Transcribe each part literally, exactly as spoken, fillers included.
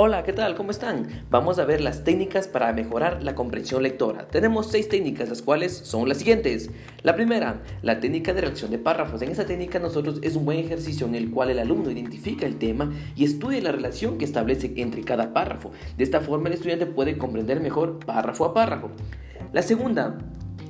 Hola, ¿qué tal? ¿Cómo están? Vamos a ver las técnicas para mejorar la comprensión lectora. Tenemos seis técnicas, las cuales son las siguientes. La primera, la técnica de redacción de párrafos. En esta técnica nosotros es un buen ejercicio en el cual el alumno identifica el tema y estudia la relación que establece entre cada párrafo. De esta forma el estudiante puede comprender mejor párrafo a párrafo. La segunda,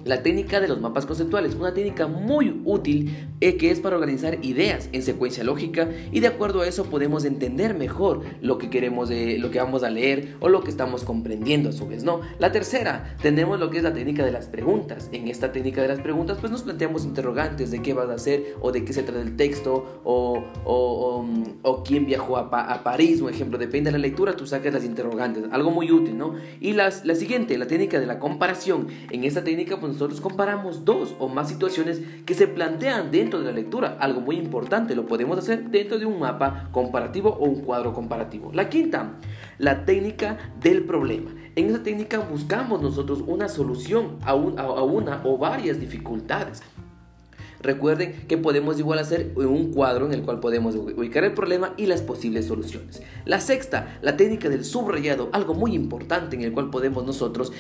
la técnica de los mapas conceptuales, una técnica muy útil eh, que es para organizar ideas en secuencia lógica, y de acuerdo a eso podemos entender mejor lo que queremos, eh, lo que vamos a leer o lo que estamos comprendiendo a su vez, ¿no? La tercera, tenemos lo que es la técnica de las preguntas. En esta técnica de las preguntas pues nos planteamos interrogantes de qué vas a hacer o de qué se trata el texto o, o, o, o quién viajó a, pa- a París, un ejemplo, depende de la lectura, tú sacas las interrogantes, algo muy útil, ¿no? Y las, la siguiente, la técnica de la comparación. En esta técnica pues nosotros comparamos dos o más situaciones que se plantean dentro de la lectura, algo muy importante, lo podemos hacer dentro de un mapa comparativo o un cuadro comparativo. La quinta, la técnica del problema. En esta técnica buscamos nosotros una solución a, un, a, a una o varias dificultades. Recuerden que podemos igual hacer un cuadro en el cual podemos ubicar el problema y las posibles soluciones. La sexta, la técnica del subrayado, algo muy importante en el cual podemos nosotros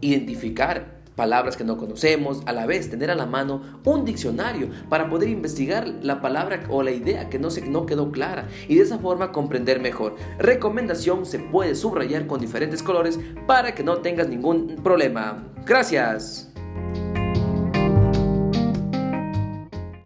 identificar palabras que no conocemos, a la vez tener a la mano un diccionario para poder investigar la palabra o la idea que no, se, no quedó clara y de esa forma comprender mejor. Recomendación, se puede subrayar con diferentes colores para que no tengas ningún problema. Gracias.